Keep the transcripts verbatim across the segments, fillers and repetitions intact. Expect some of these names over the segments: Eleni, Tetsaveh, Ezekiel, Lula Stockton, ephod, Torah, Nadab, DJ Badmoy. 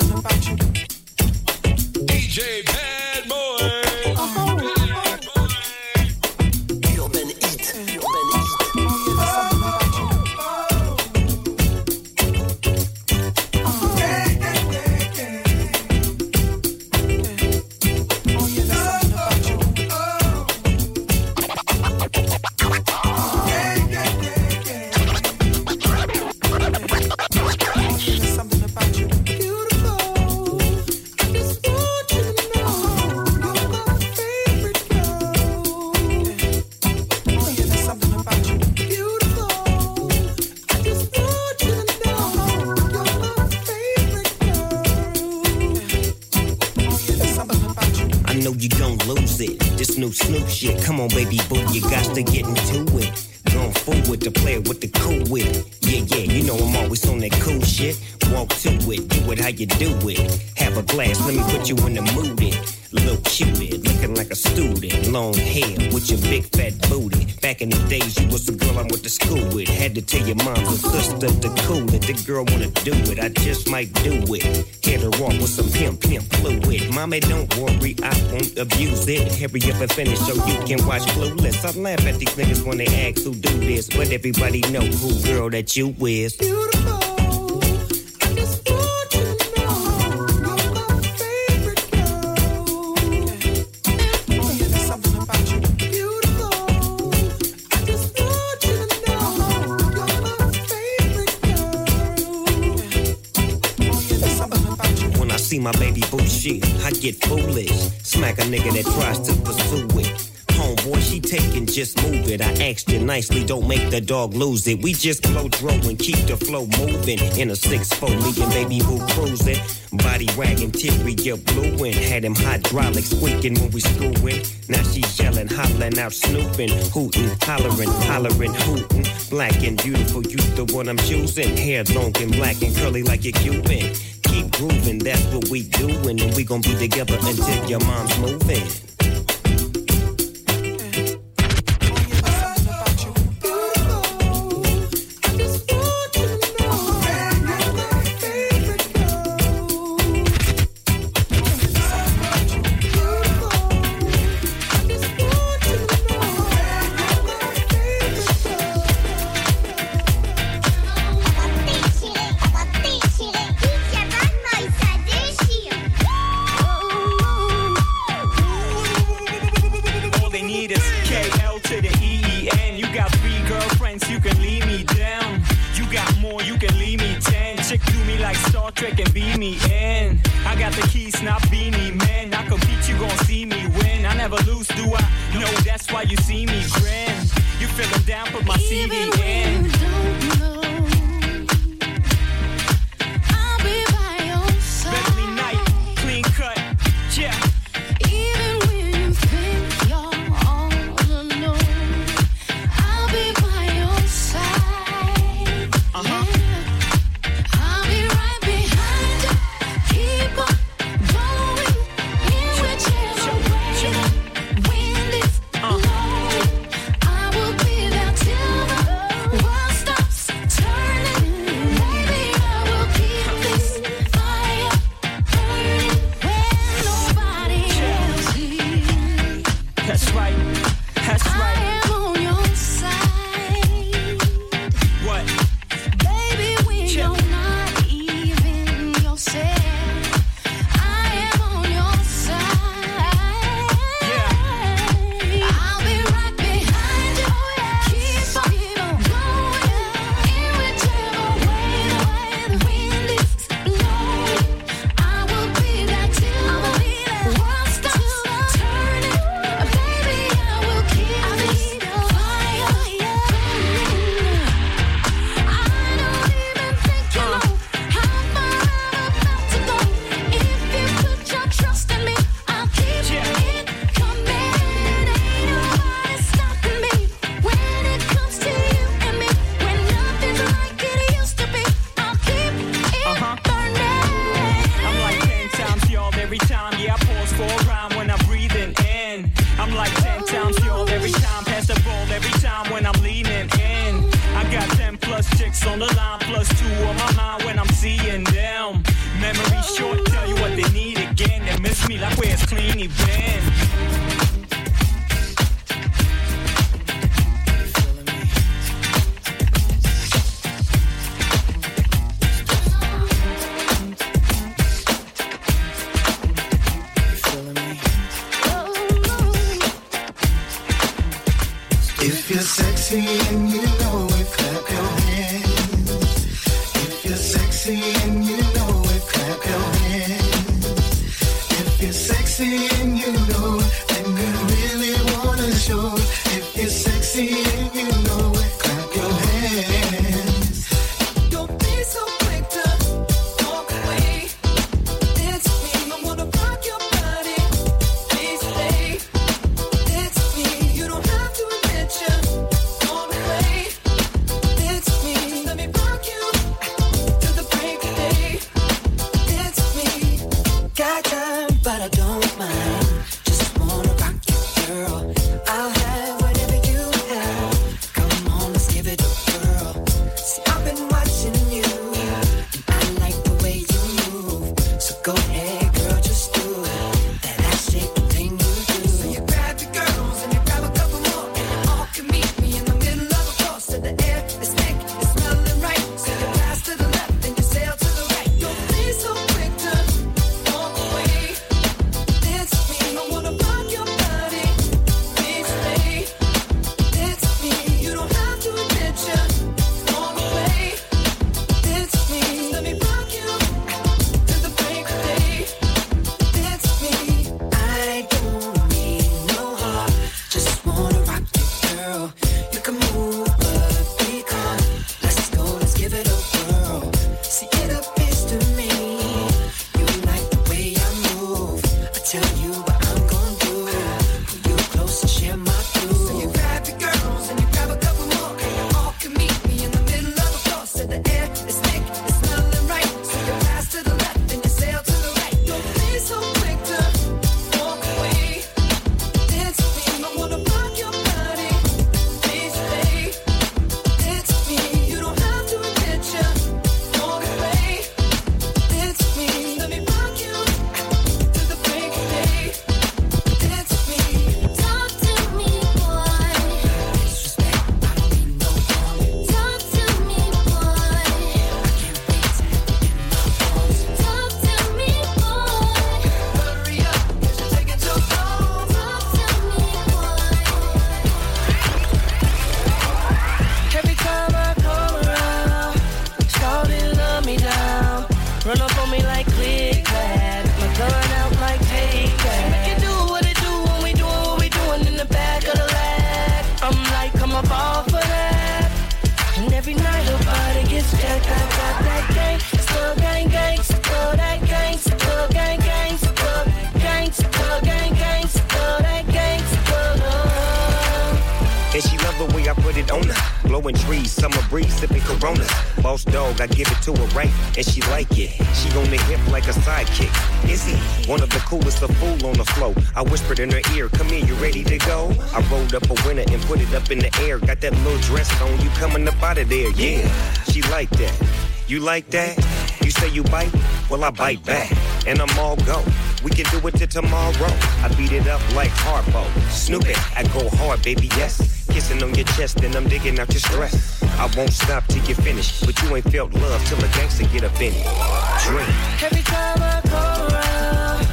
something about you. D J Badmoy. Oh, Bad Boy. Urban Heat. Urban Heat. Snoop shit, come on baby boo, you got to get into it. Going forward to play with the cool wit. Yeah, yeah, you know I'm always on that cool shit. Walk to it, do it how you do it. Have a glass, let me put you in the mood it. Little cutie, looking like a student. Long hair with your big fat booty. Back in the days, you was the girl I went to school with. Had to tell your mom and sister to cool it. The girl wanna do it, I just might do it. Hit her off with some pimp, pimp fluid. Mommy, don't worry, I won't abuse it. Hurry up and finish so you can watch Clueless. I laugh at these niggas when they ask who do this, but everybody know who girl that you is. Beautiful. My baby boo shit, I get foolish. Smack a nigga that tries to pursue it. Homeboy, she taking, just move it. I asked you nicely, don't make the dog lose it. We just blow throw and keep the flow moving. In a six four, me and baby boo cruising. Body wagging, teary, you're blueing. Had him hydraulic squeaking when we screwing. Now she yelling, hollering out, snooping. Hooting, hollering, hollering, hooting. Black and beautiful, you the one I'm choosing. Hair long and black and curly like a Cuban. Keep grooving, that's what we doing, and we gon' be together until your mom's moving. memory short, tell you what they need again. They miss me like where it's clean he been. If you're sexy and you know it, clap your hands. If you're sexy and you know it, clap your hands. If you're sexy and you know it, then you really wanna show. If you're sexy and you know it, clap your hands. Don't be so quick to walk away. Dance with me, I wanna rock your body. Please stay. Dance with me, you don't have to. And she like it, she on the hip like a sidekick. Izzy, one of the coolest, a fool on the flow. I whispered in her ear, come here, you ready to go? I rolled up a winner and put it up in the air. Got that little dress on, you coming up out of there, yeah. She like that, you like that? You say you bite, well I bite back. And I'm all go, we can do it till tomorrow. I beat it up like Harpo, Snoop it, I go hard, baby, yes. Kissing on your chest and I'm digging out your stress. I won't stop till you finish, but you ain't felt love till a gangster get up in it. Dream. Every time I go around,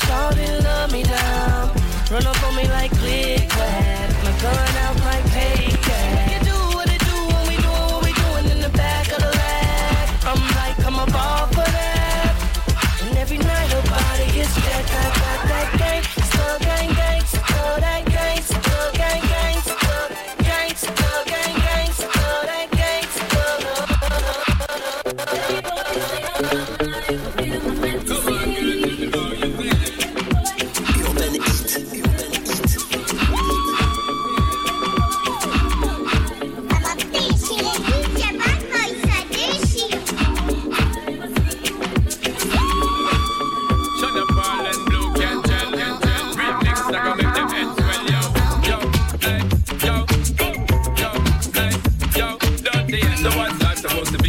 shawty love me down. Run up on me like click clack, my gun out like pay cash. You do what it do when we do what we doing in the back of the lag. I'm like I'm a ball for that, and every night her body gets that. I got that gang, still gang gang, still that gang, still gang gang, still that gang, still gang gang, still that gang, still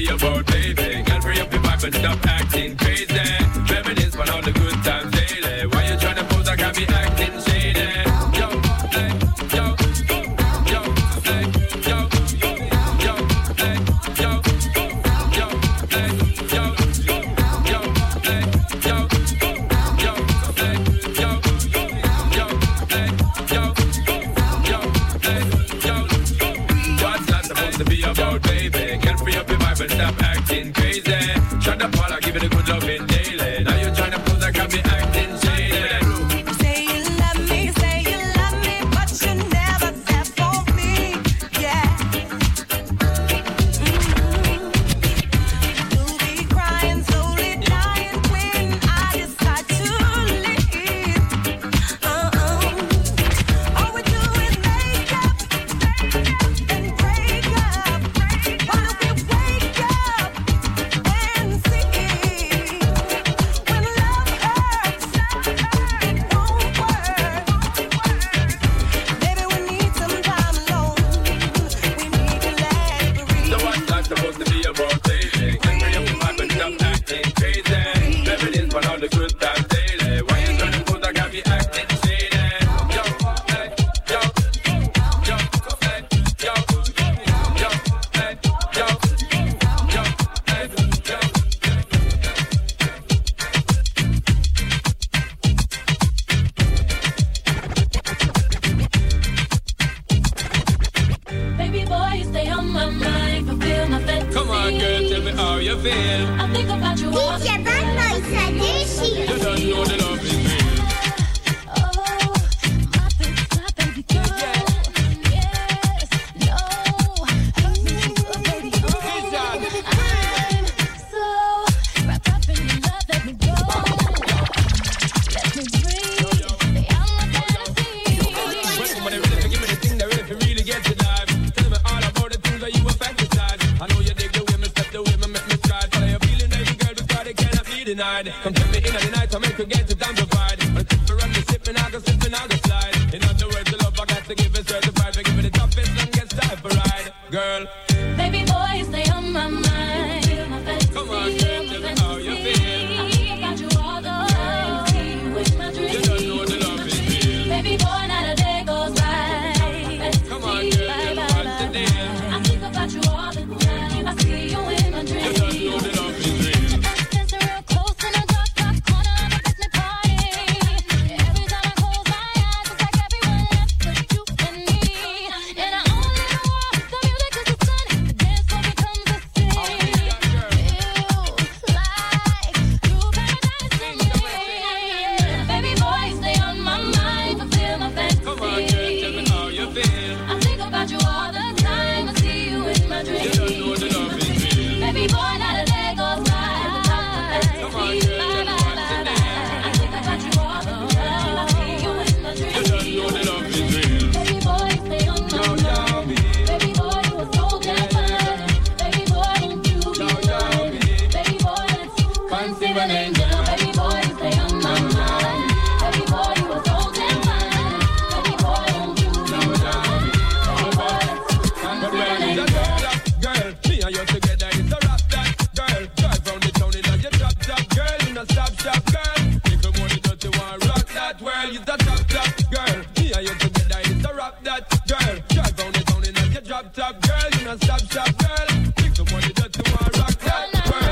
about baby, girl, free up your vibe and stop acting crazy. acting crazy. Try to follow, give it a good loving daily. Now you're trying to pose like I've been acting shady. Say you love me, say you love me, but you never there for me, yeah. Mm-hmm. You'll be crying, slowly dying when I decide to leave. Uh-uh. All we do is make up, make up, and break up. Why don't we wake up and see? When love hurts, it won't work. Baby, we need some time alone. We need to let it breathe. So what's life supposed to be about daily? Get free up your mind and stop acting crazy. Living in for all the good times daily. Why you trying to pose like I be acting shady? Yo, hey, yo, yo, hey, yo, yo, hey, yo, yo, hey, yo. Baby boy, you stay on my mind, fulfill my fantasy. Come on, girl, tell me how you feel. I think about you all the time. Ça déchire. You don't know the love is real. Oh, my baby, my baby girl. Yes, no, hurt me, my baby girl. I'm so wrapped up in your love, let me go. Let me breathe, stay on my fantasy. Wait, somebody really forgive me the thing that really, if you really get to life. Tell me all about the things that you were fantasize. I know you dig the way me step, the way me make me stride. Follow your feeling, baby girl, because it cannot be denied. Come take me in at the night, I'll make you get it down to fight. I'll keep me running, sipping, I go slipping, I go slide. In other words, the love I got to give is certified. For giving it the toughest and get started for ride. Girl, Baby boy, you stay on my mind, fulfill my fantasy. come on, girl, tell me how you feel. I think about you all the time. See you in my dreams. You don't know the love is real. Baby boy, not a day goes by. Come on, girl, tell me what's the deal. I think about you all the time. I see you in my dreams. You don't know the love is real. Baby boy, you stay on my mind, fulfill my fantasy. Come on, girl, tell me how you feel. I think about you all the time. I see you in my dreams. You don't know the love is real. Baby boy, not a day goes by. Come on, girl, tell me what's the deal. I think about you all the time. I see you in my dreams. You don't know the love is real. Baby boy, stay on my mind. Baby boy, you are so damn fine. Baby boy, don't you be blind. Baby boy, let's conceive an angel. Baby boy, stay on my mind. Baby boy, you are so damn fine. Baby boy, don't you be blind. Baby boy, let's conceive an angel. Girl, me and you together, it's a rap that. Girl, drive round the town in a your drop top. Girl, in a stop shop. Girl, if you want it, don't you want rock that. Well, it's a top top. Girl, me and you together, it's a rap that. Girl, drive round the town in a your drop top. Girl, in a stop shop. Girl, if you want it, don't you want rock that. Well,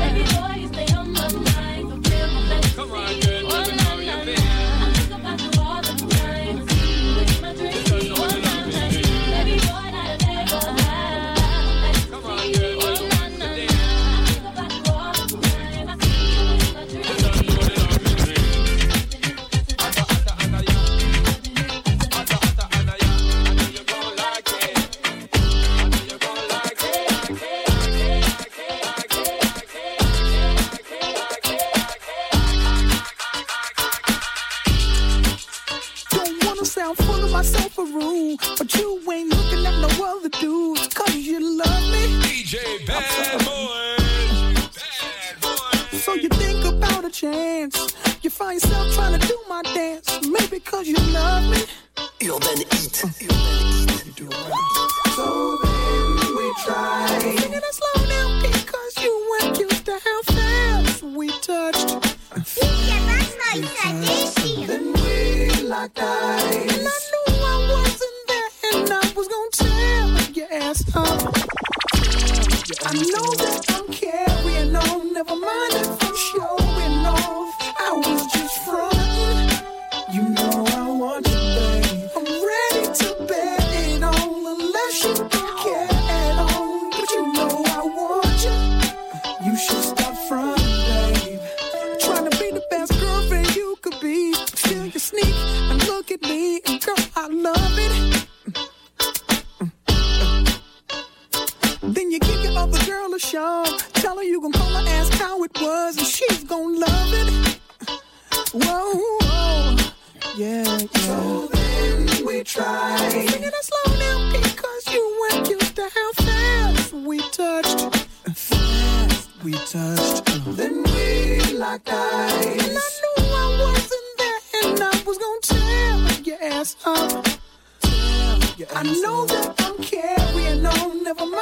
Baby boy, you stay on my mind, fulfill my fantasy. come on, girl, tell me how you feel. I think about you all the time. I see you in my dreams. You don't know the love is real. Baby boy, not a day goes by. I see Come on, you girl, tell me what's the deal. I think about you all the time. I see you in my dreams. You don't know the love is real. Atta, atta, atta, ya. Atta, atta, atta, ya. I know you gon' like it. I know you gon' like it. Like it, like it, like it, like it, like it, like it, like it, like it. Don't wanna sound full of myself or rude, but you ain't looking at no other dude. Cause you love me, D J Badmoy. Badmoy. so you think about a chance. You find yourself trying to do my dance, maybe cause you love me. Urban Heat. So then we tried. Singing it slow now because you ain't used to how fast we touched. D J Badmoy, ça déchire. Then we locked And I eyes. knew I wasn't there and I was gonna tear your ass up. I know that I'm carrying on, never mind if I'm showing off. I was just frontin', you know I want you, babe. I'm ready to bet it on, unless you don't care at all. But you know I want you, you gon' call her ask how it was, and she's gon' love it. Whoa, whoa. Yeah, yeah. So then we tried. I'm singing it slow now because you weren't used to how fast we touched. Fast we touched. Then we locked eyes. And I knew I wasn't there, and I was gon' tear your ass up. Your ass I know up. That I'm carrying on, never mind.